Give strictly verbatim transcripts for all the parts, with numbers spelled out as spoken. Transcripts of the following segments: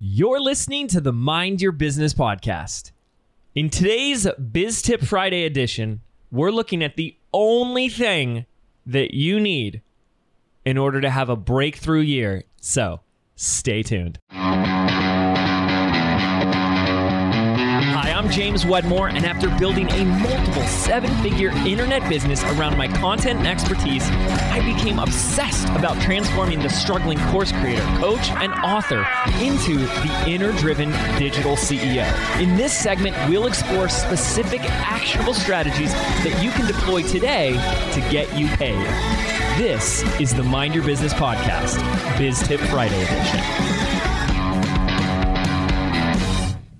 You're listening to the Mind Your Business Podcast. In today's Biz Tip Friday edition, we're looking at the only thing that you need in order to have a breakthrough year. So stay tuned. Hi, I'm James Wedmore, and after building a multiple seven-figure internet business around my content and expertise, I became obsessed about transforming the struggling course creator, coach, and author into the inner-driven digital C E O. In this segment, we'll explore specific actionable strategies that you can deploy today to get you paid. This is the Mind Your Business Podcast, Biz Tip Friday edition.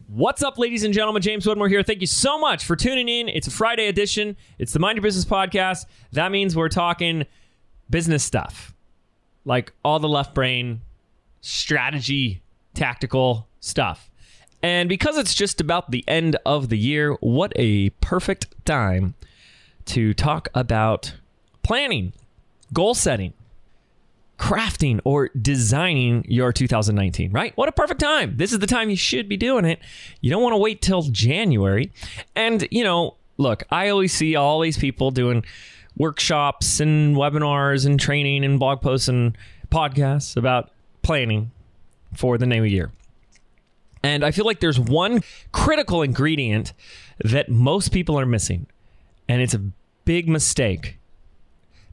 What's up, ladies and gentlemen? James Wedmore here. Thank you so much for tuning in. It's a Friday edition. It's the Mind Your Business Podcast. That means we're talking business stuff, like all the left brain, strategy, tactical stuff. And because it's just about the end of the year, what a perfect time to talk about planning, goal setting, crafting or designing your two thousand nineteen, right? What a perfect time. This is the time you should be doing it. You don't want to wait till January. And, you know, look, I always see all these people doing workshops and webinars and training and blog posts and podcasts about planning for the new year. And I feel like there's one critical ingredient that most people are missing. And it's a big mistake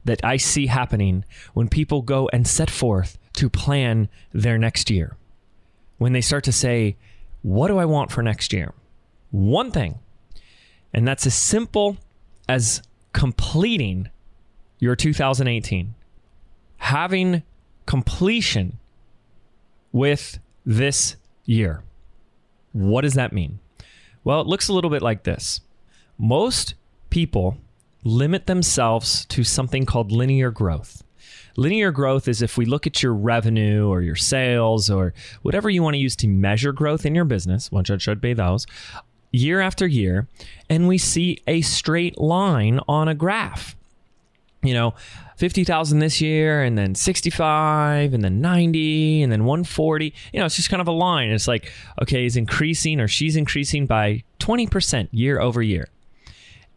that I see happening when people go and set forth to plan their next year. When they start to say, what do I want for next year? One thing. And that's as simple as completing your two thousand eighteen. Having completion with this year. What does that mean? Well, it looks a little bit like this. Most people limit themselves to something called linear growth. Linear growth is if we look at your revenue or your sales or whatever you want to use to measure growth in your business, which it should be those, year after year, and we see a straight line on a graph. You know, fifty thousand this year, and then sixty-five, and then ninety, and then one forty. You know, it's just kind of a line. It's like, okay, he's increasing or she's increasing by twenty percent year over year.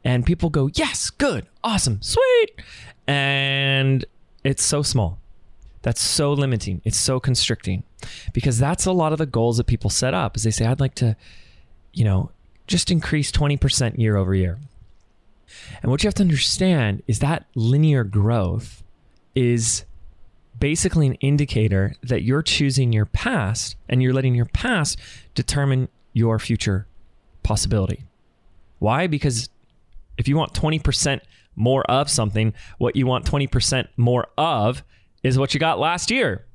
And people go, yes, good, awesome, sweet. And it's so small. That's so limiting. It's so constricting. Because that's a lot of the goals that people set up is they say, I'd like to, you know, just increase twenty percent year over year. And what you have to understand is that linear growth is basically an indicator that you're choosing your past and you're letting your past determine your future possibility. Why? Because if you want twenty percent more of something, what you want twenty percent more of is what you got last year,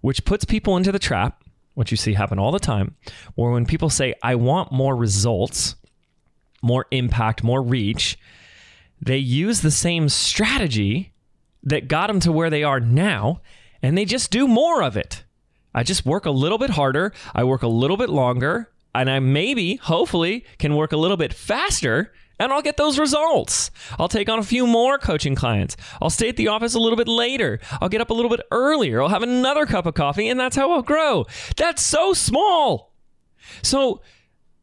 which puts people into the trap, which you see happen all the time, where when people say, I want more results, more impact, more reach, they use the same strategy that got them to where they are now, and they just do more of it. I just work a little bit harder, I work a little bit longer, and I maybe, hopefully, can work a little bit faster, and I'll get those results. I'll take on a few more coaching clients. I'll stay at the office a little bit later. I'll get up a little bit earlier. I'll have another cup of coffee, and that's how I'll grow. That's so small. So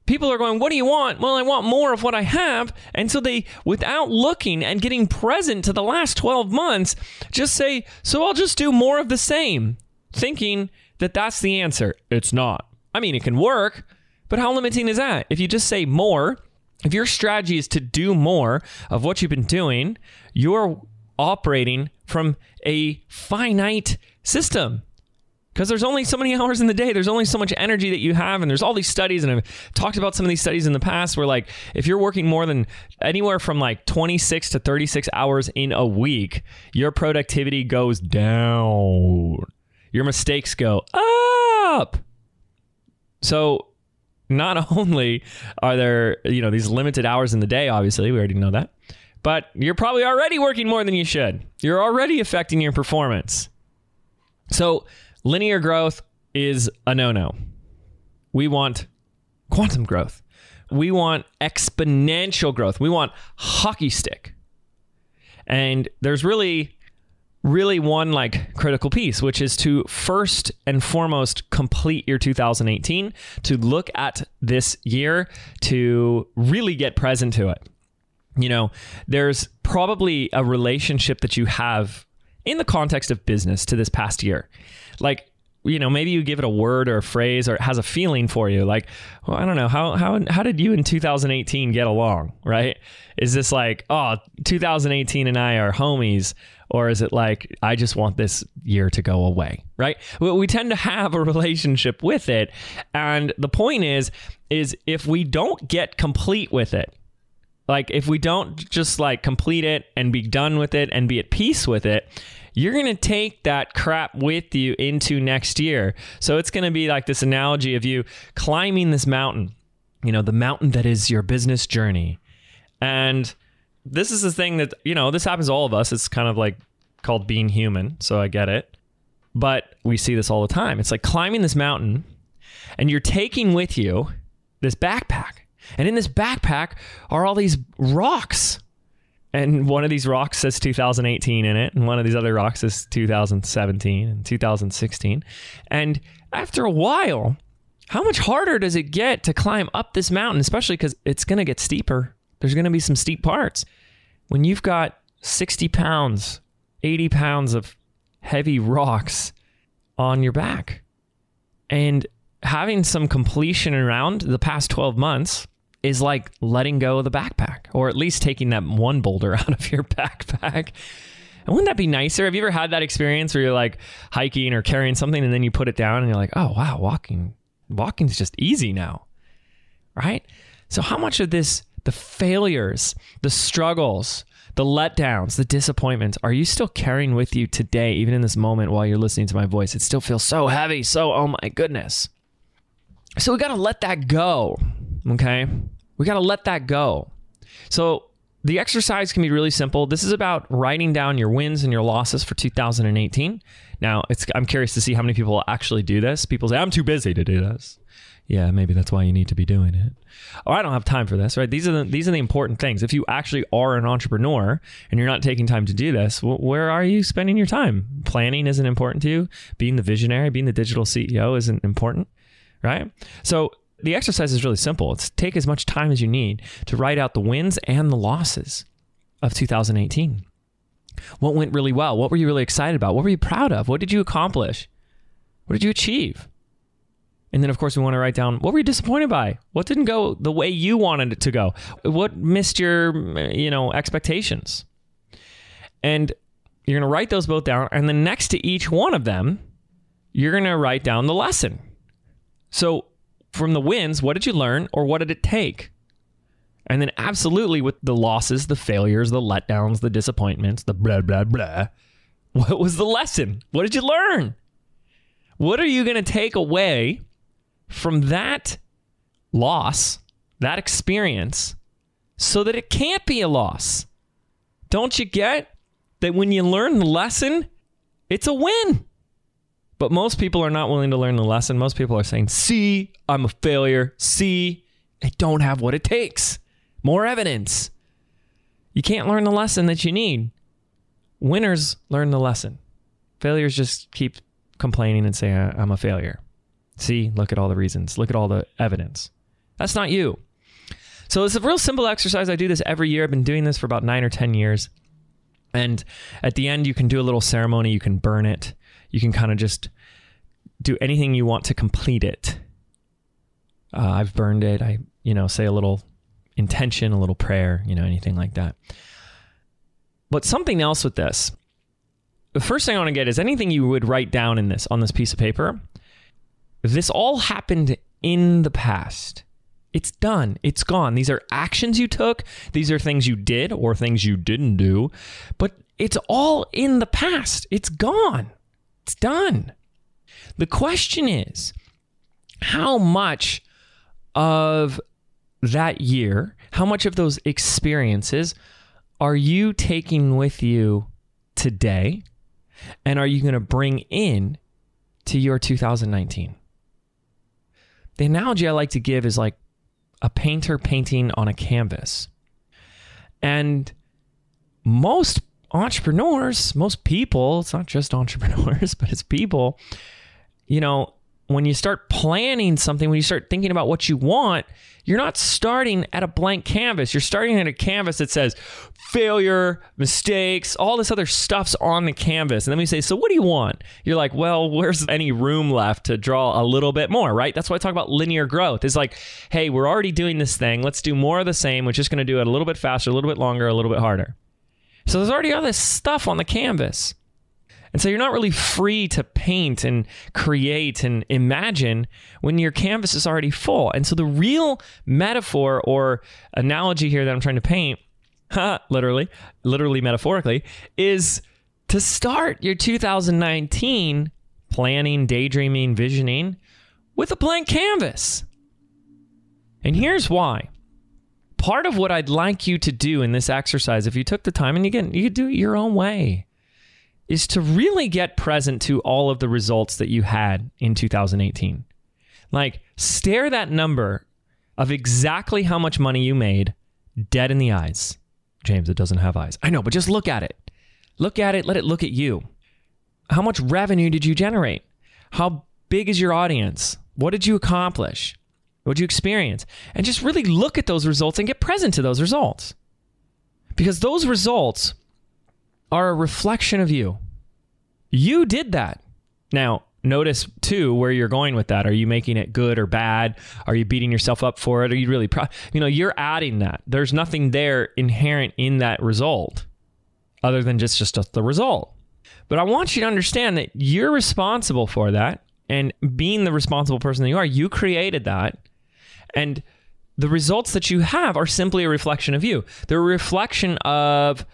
people are going, what do you want? Well, I want more of what I have. And so they, without looking and getting present to the last twelve months, just say, so I'll just do more of the same, thinking that that's the answer. It's not. I mean, it can work, but how limiting is that? If you just say more, if your strategy is to do more of what you've been doing, you're operating from a finite system because there's only so many hours in the day. There's only so much energy that you have. And there's all these studies. And I've talked about some of these studies in the past where like if you're working more than anywhere from like twenty-six to thirty-six hours in a week, your productivity goes down. Your mistakes go up. So not only are there, you know, these limited hours in the day, obviously, we already know that, but you're probably already working more than you should. You're already affecting your performance. So linear growth is a no-no. We want quantum growth. We want exponential growth. We want hockey stick. And there's really really one like critical piece, which is to first and foremost complete your two thousand eighteen, to look at this year, to really get present to it. You know, there's probably a relationship that you have in the context of business to this past year. Like, you know, maybe you give it a word or a phrase, or it has a feeling for you. Like, well, I don't know, how how how did you in two thousand eighteen get along, right? Is this like, oh, two thousand eighteen and I are homies? Or is it like, I just want this year to go away, right? Well, we tend to have a relationship with it. And the point is, is if we don't get complete with it, like if we don't just like complete it and be done with it and be at peace with it, you're going to take that crap with you into next year. So it's going to be like this analogy of you climbing this mountain, you know, the mountain that is your business journey. And this is the thing that, you know, this happens to all of us. It's kind of like called being human. So I get it. But we see this all the time. It's like climbing this mountain and you're taking with you this backpack. And in this backpack are all these rocks. And one of these rocks says two thousand eighteen in it. And one of these other rocks says two thousand seventeen and two thousand sixteen. And after a while, how much harder does it get to climb up this mountain? Especially because it's going to get steeper. There's going to be some steep parts. When you've got sixty pounds, eighty pounds of heavy rocks on your back. And having some completion around the past twelve months is like letting go of the backpack, or at least taking that one boulder out of your backpack. And wouldn't that be nicer? Have you ever had that experience where you're like hiking or carrying something and then you put it down and you're like, oh, wow, walking, walking's just easy now, right? So how much of this, the failures, the struggles, the letdowns, the disappointments, are you still carrying with you today, even in this moment while you're listening to my voice? It still feels so heavy, so, oh my goodness. So we got to let that go, okay? We got to let that go. So the exercise can be really simple. This is about writing down your wins and your losses for two thousand eighteen. Now, it's, I'm curious to see how many people actually do this. People say, I'm too busy to do this. Yeah, maybe that's why you need to be doing it. Or I don't have time for this, right? These are the, these are the important things. If you actually are an entrepreneur and you're not taking time to do this, well, where are you spending your time? Planning isn't important to you. Being the visionary, being the digital C E O isn't important, right? So the exercise is really simple. It's take as much time as you need to write out the wins and the losses of two thousand eighteen. What went really well? What were you really excited about? What were you proud of? What did you accomplish? What did you achieve? And then, of course, we want to write down, what were you disappointed by? What didn't go the way you wanted it to go? What missed your, you know, expectations? And you're going to write those both down. And then next to each one of them, you're going to write down the lesson. So from the wins, what did you learn, or what did it take? And then absolutely with the losses, the failures, the letdowns, the disappointments, the blah, blah, blah. What was the lesson? What did you learn? What are you going to take away from that loss, that experience, so that it can't be a loss? Don't you get that when you learn the lesson, it's a win? But most people are not willing to learn the lesson. Most people are saying, see, I'm a failure. See, I don't have what it takes. More evidence. You can't learn the lesson that you need. Winners learn the lesson. Failures just keep complaining and saying, I'm a failure. See, look at all the reasons. Look at all the evidence. That's not you. So it's a real simple exercise. I do this every year. I've been doing this for about nine or ten years. And at the end, you can do a little ceremony. You can burn it. You can kind of just do anything you want to complete it. Uh, I've burned it. I, you know, say a little intention, a little prayer, you know, anything like that. But something else with this. The first thing I want to get is anything you would write down in this, on this piece of paper, this all happened in the past. It's done. It's gone. These are actions you took. These are things you did or things you didn't do. But it's all in the past. It's gone. It's done. The question is, how much of that year, how much of those experiences are you taking with you today? And are you going to bring in to your two thousand nineteen? The analogy I like to give is like a painter painting on a canvas. And most entrepreneurs, most people, it's not just entrepreneurs, but it's people, you know, when you start planning something, when you start thinking about what you want, you're not starting at a blank canvas. You're starting at a canvas that says failure, mistakes, all this other stuff's on the canvas. And then we say, so what do you want? You're like, well, where's any room left to draw a little bit more, right? That's why I talk about linear growth. It's like, hey, we're already doing this thing. Let's do more of the same. We're just going to do it a little bit faster, a little bit longer, a little bit harder. So there's already all this stuff on the canvas. And so you're not really free to paint and create and imagine when your canvas is already full. And so the real metaphor or analogy here that I'm trying to paint, literally, literally metaphorically, is to start your two thousand nineteen planning, daydreaming, visioning with a blank canvas. And here's why. Part of what I'd like you to do in this exercise, if you took the time, and again, you could do it your own way, is to really get present to all of the results that you had in two thousand eighteen. Like, stare that number of exactly how much money you made dead in the eyes. James, it doesn't have eyes. I know, but just look at it. Look at it, let it look at you. How much revenue did you generate? How big is your audience? What did you accomplish? What did you experience? And just really look at those results and get present to those results. Because those results are a reflection of you. You did that. Now, notice too where you're going with that. Are you making it good or bad? Are you beating yourself up for it? Are you really proud? You know, you're adding that. There's nothing there inherent in that result other than just, just the result. But I want you to understand that you're responsible for that. And being the responsible person that you are, you created that. And the results that you have are simply a reflection of you. They're a reflection of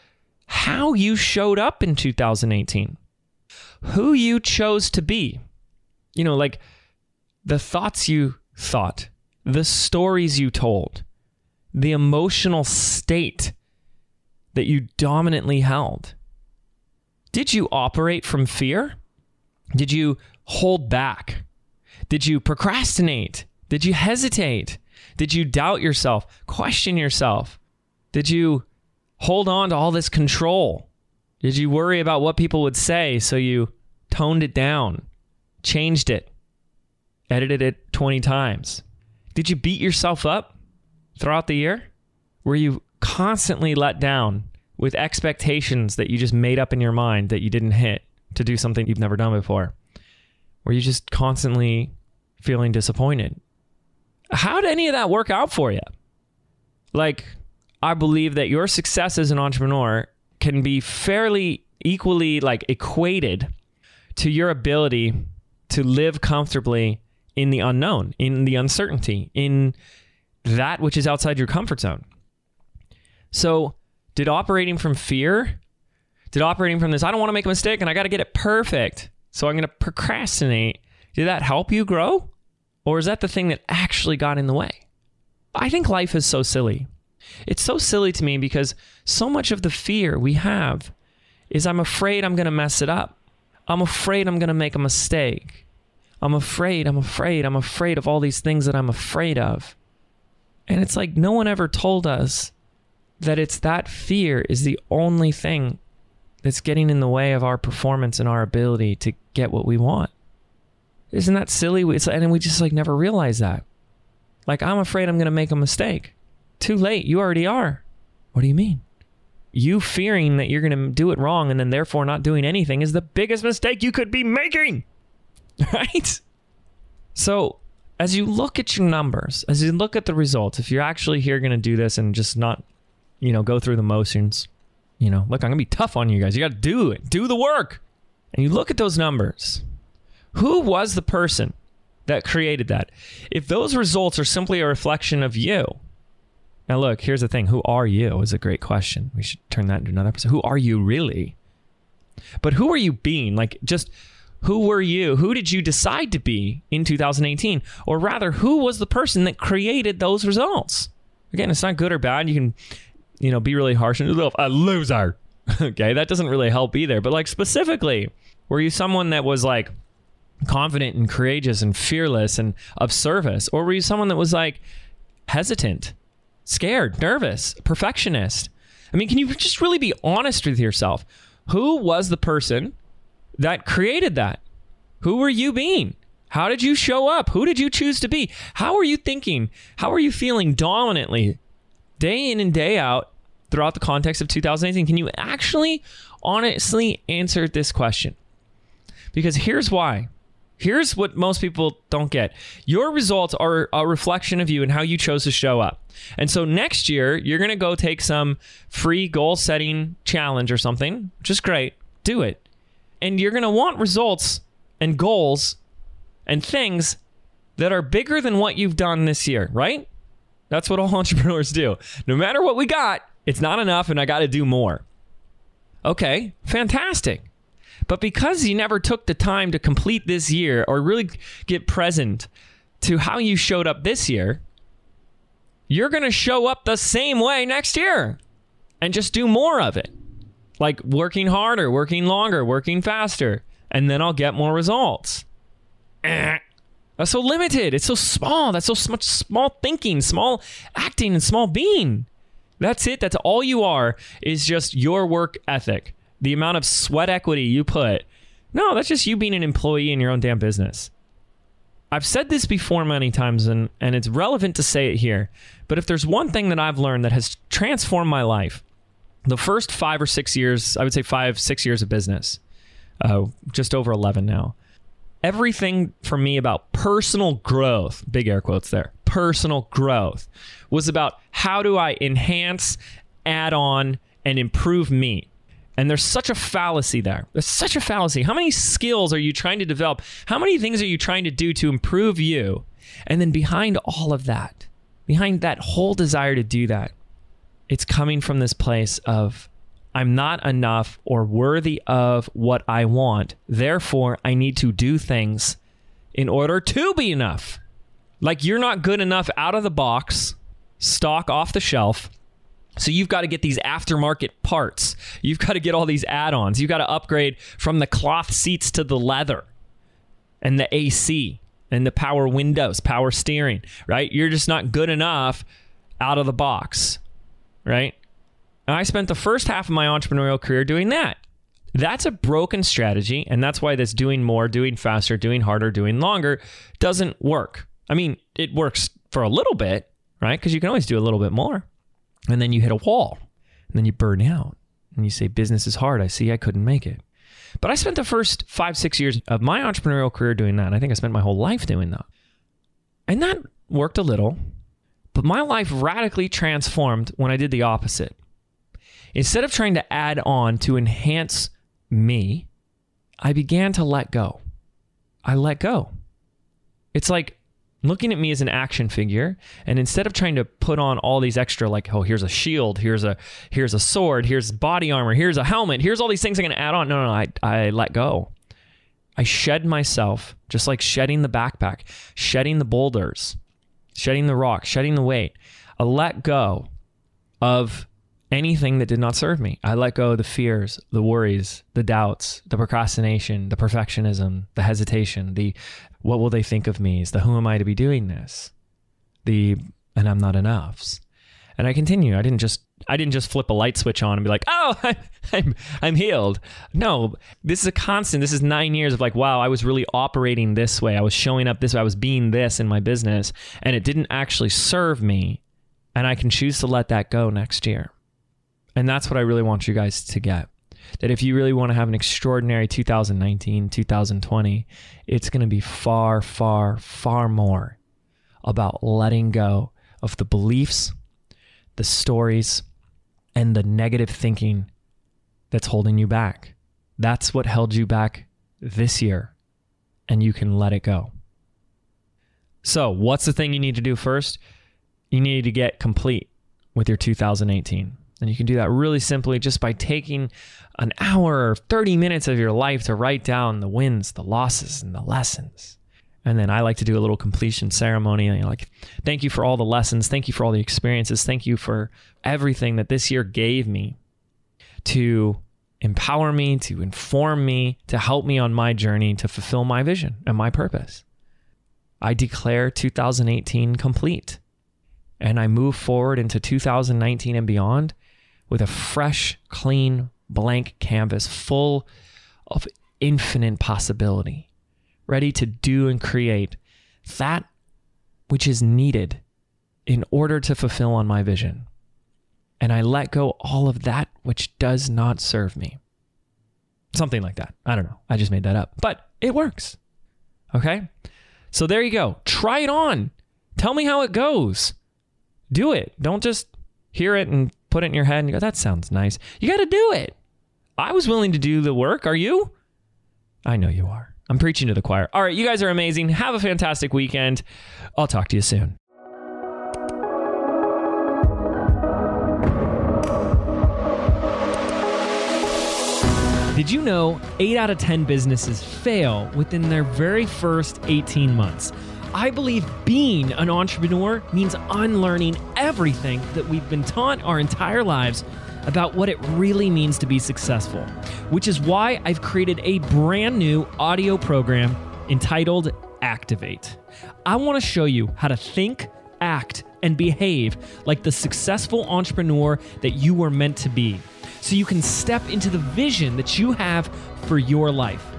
how you showed up in two thousand eighteen, who you chose to be, you know, like the thoughts you thought, the stories you told, the emotional state that you dominantly held. Did you operate from fear? Did you hold back? Did you procrastinate? Did you hesitate? Did you doubt yourself, question yourself? Did you hold on to all this control? Did you worry about what people would say, so you toned it down, changed it, edited it twenty times? Did you beat yourself up throughout the year? Were you constantly let down with expectations that you just made up in your mind that you didn't hit to do something you've never done before? Were you just constantly feeling disappointed? How did any of that work out for you? Like, I believe that your success as an entrepreneur can be fairly equally like equated to your ability to live comfortably in the unknown, in the uncertainty, in that which is outside your comfort zone. So did operating from fear, did operating from this, I don't want to make a mistake and I got to get it perfect, so I'm going to procrastinate, did that help you grow? Or is that the thing that actually got in the way? I think life is so silly. It's so silly to me because so much of the fear we have is I'm afraid I'm going to mess it up. I'm afraid I'm going to make a mistake. I'm afraid, I'm afraid, I'm afraid of all these things that I'm afraid of. And it's like no one ever told us that it's that fear is the only thing that's getting in the way of our performance and our ability to get what we want. Isn't that silly? It's, and we just like never realize that. Like, I'm afraid I'm going to make a mistake. Too late. You already are. What do you mean? You fearing that you're going to do it wrong and then therefore not doing anything is the biggest mistake you could be making, right? So as you look at your numbers, as you look at the results, if you're actually here going to do this and just not, you know, go through the motions, you know, look, I'm going to be tough on you guys. You got to do it. Do the work. And you look at those numbers. Who was the person that created that? If those results are simply a reflection of you, now, look, here's the thing. Who are you is a great question. We should turn that into another episode. Who are you really? But who are you being? Like, just who were you? Who did you decide to be in two thousand eighteen? Or rather, who was the person that created those results? Again, it's not good or bad. You can, you know, be really harsh and a loser. Okay, that doesn't really help either. But like specifically, were you someone that was like confident and courageous and fearless and of service? Or were you someone that was like hesitant? Scared, nervous, perfectionist? I mean, can you just really be honest with yourself? Who was the person that created that? Who were you being? How did you show up? Who did you choose to be? How are you thinking? How are you feeling dominantly day in and day out throughout the context of two thousand eighteen? Can you actually honestly answer this question? Because here's why. Here's what most people don't get. Your results are a reflection of you and how you chose to show up. And so next year, you're going to go take some free goal setting challenge or something, which is great. Do it. And you're going to want results and goals and things that are bigger than what you've done this year, right? That's what all entrepreneurs do. No matter what we got, it's not enough and I got to do more. Okay, fantastic. But because you never took the time to complete this year or really get present to how you showed up this year, you're going to show up the same way next year and just do more of it. Like working harder, working longer, working faster, and then I'll get more results. That's so limited. It's so small. That's so much small thinking, small acting, and small being. That's it. That's all you are, is just your work ethic. The amount of sweat equity you put. No, that's just you being an employee in your own damn business. I've said this before many times, and, and it's relevant to say it here. But if there's one thing that I've learned that has transformed my life, the first five or six years, I would say five, six years of business, uh, just over eleven now. Everything for me about personal growth, big air quotes there, personal growth, was about how do I enhance, add on, and improve me. And there's such a fallacy there. There's such a fallacy. How many skills are you trying to develop? How many things are you trying to do to improve you? And then behind all of that, behind that whole desire to do that, it's coming from this place of I'm not enough or worthy of what I want. Therefore, I need to do things in order to be enough. Like you're not good enough out of the box, stock off the shelf. So you've got to get these aftermarket parts. You've got to get all these add-ons. You've got to upgrade from the cloth seats to the leather and the A C and the power windows, power steering, right? You're just not good enough out of the box, right? And I spent the first half of my entrepreneurial career doing that. That's a broken strategy, and that's why this doing more, doing faster, doing harder, doing longer doesn't work. I mean, it works for a little bit, right? Because you can always do a little bit more. And then you hit a wall and then you burn out and you say, business is hard. I see I couldn't make it. But I spent the first five, six years of my entrepreneurial career doing that. And I think I spent my whole life doing that. And that worked a little, but my life radically transformed when I did the opposite. Instead of trying to add on to enhance me, I began to let go. I let go. It's like looking at me as an action figure, and instead of trying to put on all these extra, like, oh, here's a shield, here's a here's a sword, here's body armor, here's a helmet, here's all these things I'm going to add on. No, no, no, I, I let go. I shed myself, just like shedding the backpack, shedding the boulders, shedding the rock, shedding the weight. I let go of anything that did not serve me. I let go of the fears, the worries, the doubts, the procrastination, the perfectionism, the hesitation, the what will they think of me, the who am I to be doing this, the and I'm not enoughs. And I continue. I didn't just I didn't just flip a light switch on and be like, oh, I'm I'm, I'm healed. No, this is a constant. This is nine years of like, wow, I was really operating this way. I was showing up this way. I was being this in my business, and it didn't actually serve me. And I can choose to let that go next year. And that's what I really want you guys to get. That if you really want to have an extraordinary two thousand nineteen, two thousand twenty, it's going to be far, far, far more about letting go of the beliefs, the stories, and the negative thinking that's holding you back. That's what held you back this year, and you can let it go. So what's the thing you need to do first? You need to get complete with your two thousand eighteen. And you can do that really simply just by taking an hour or thirty minutes of your life to write down the wins, the losses, and the lessons. And then I like to do a little completion ceremony. And you're like, thank you for all the lessons. Thank you for all the experiences. Thank you for everything that this year gave me to empower me, to inform me, to help me on my journey to fulfill my vision and my purpose. I declare two thousand eighteen complete. And I move forward into two thousand nineteen and beyond with a fresh, clean, blank canvas full of infinite possibility, ready to do and create that which is needed in order to fulfill on my vision. And I let go all of that which does not serve me. Something like that. I don't know. I just made that up, but it works. Okay? So there you go. Try it on. Tell me how it goes. Do it. Don't just hear it and put it in your head and you go, that sounds nice. You got to do it. I was willing to do the work. Are you? I know you are. I'm preaching to the choir. All right, you guys are amazing. Have a fantastic weekend. I'll talk to you soon. Did you know eight out of ten businesses fail within their very first eighteen months? I believe being an entrepreneur means unlearning everything that we've been taught our entire lives about what it really means to be successful, which is why I've created a brand new audio program entitled Activate. I want to show you how to think, act, and behave like the successful entrepreneur that you were meant to be, so you can step into the vision that you have for your life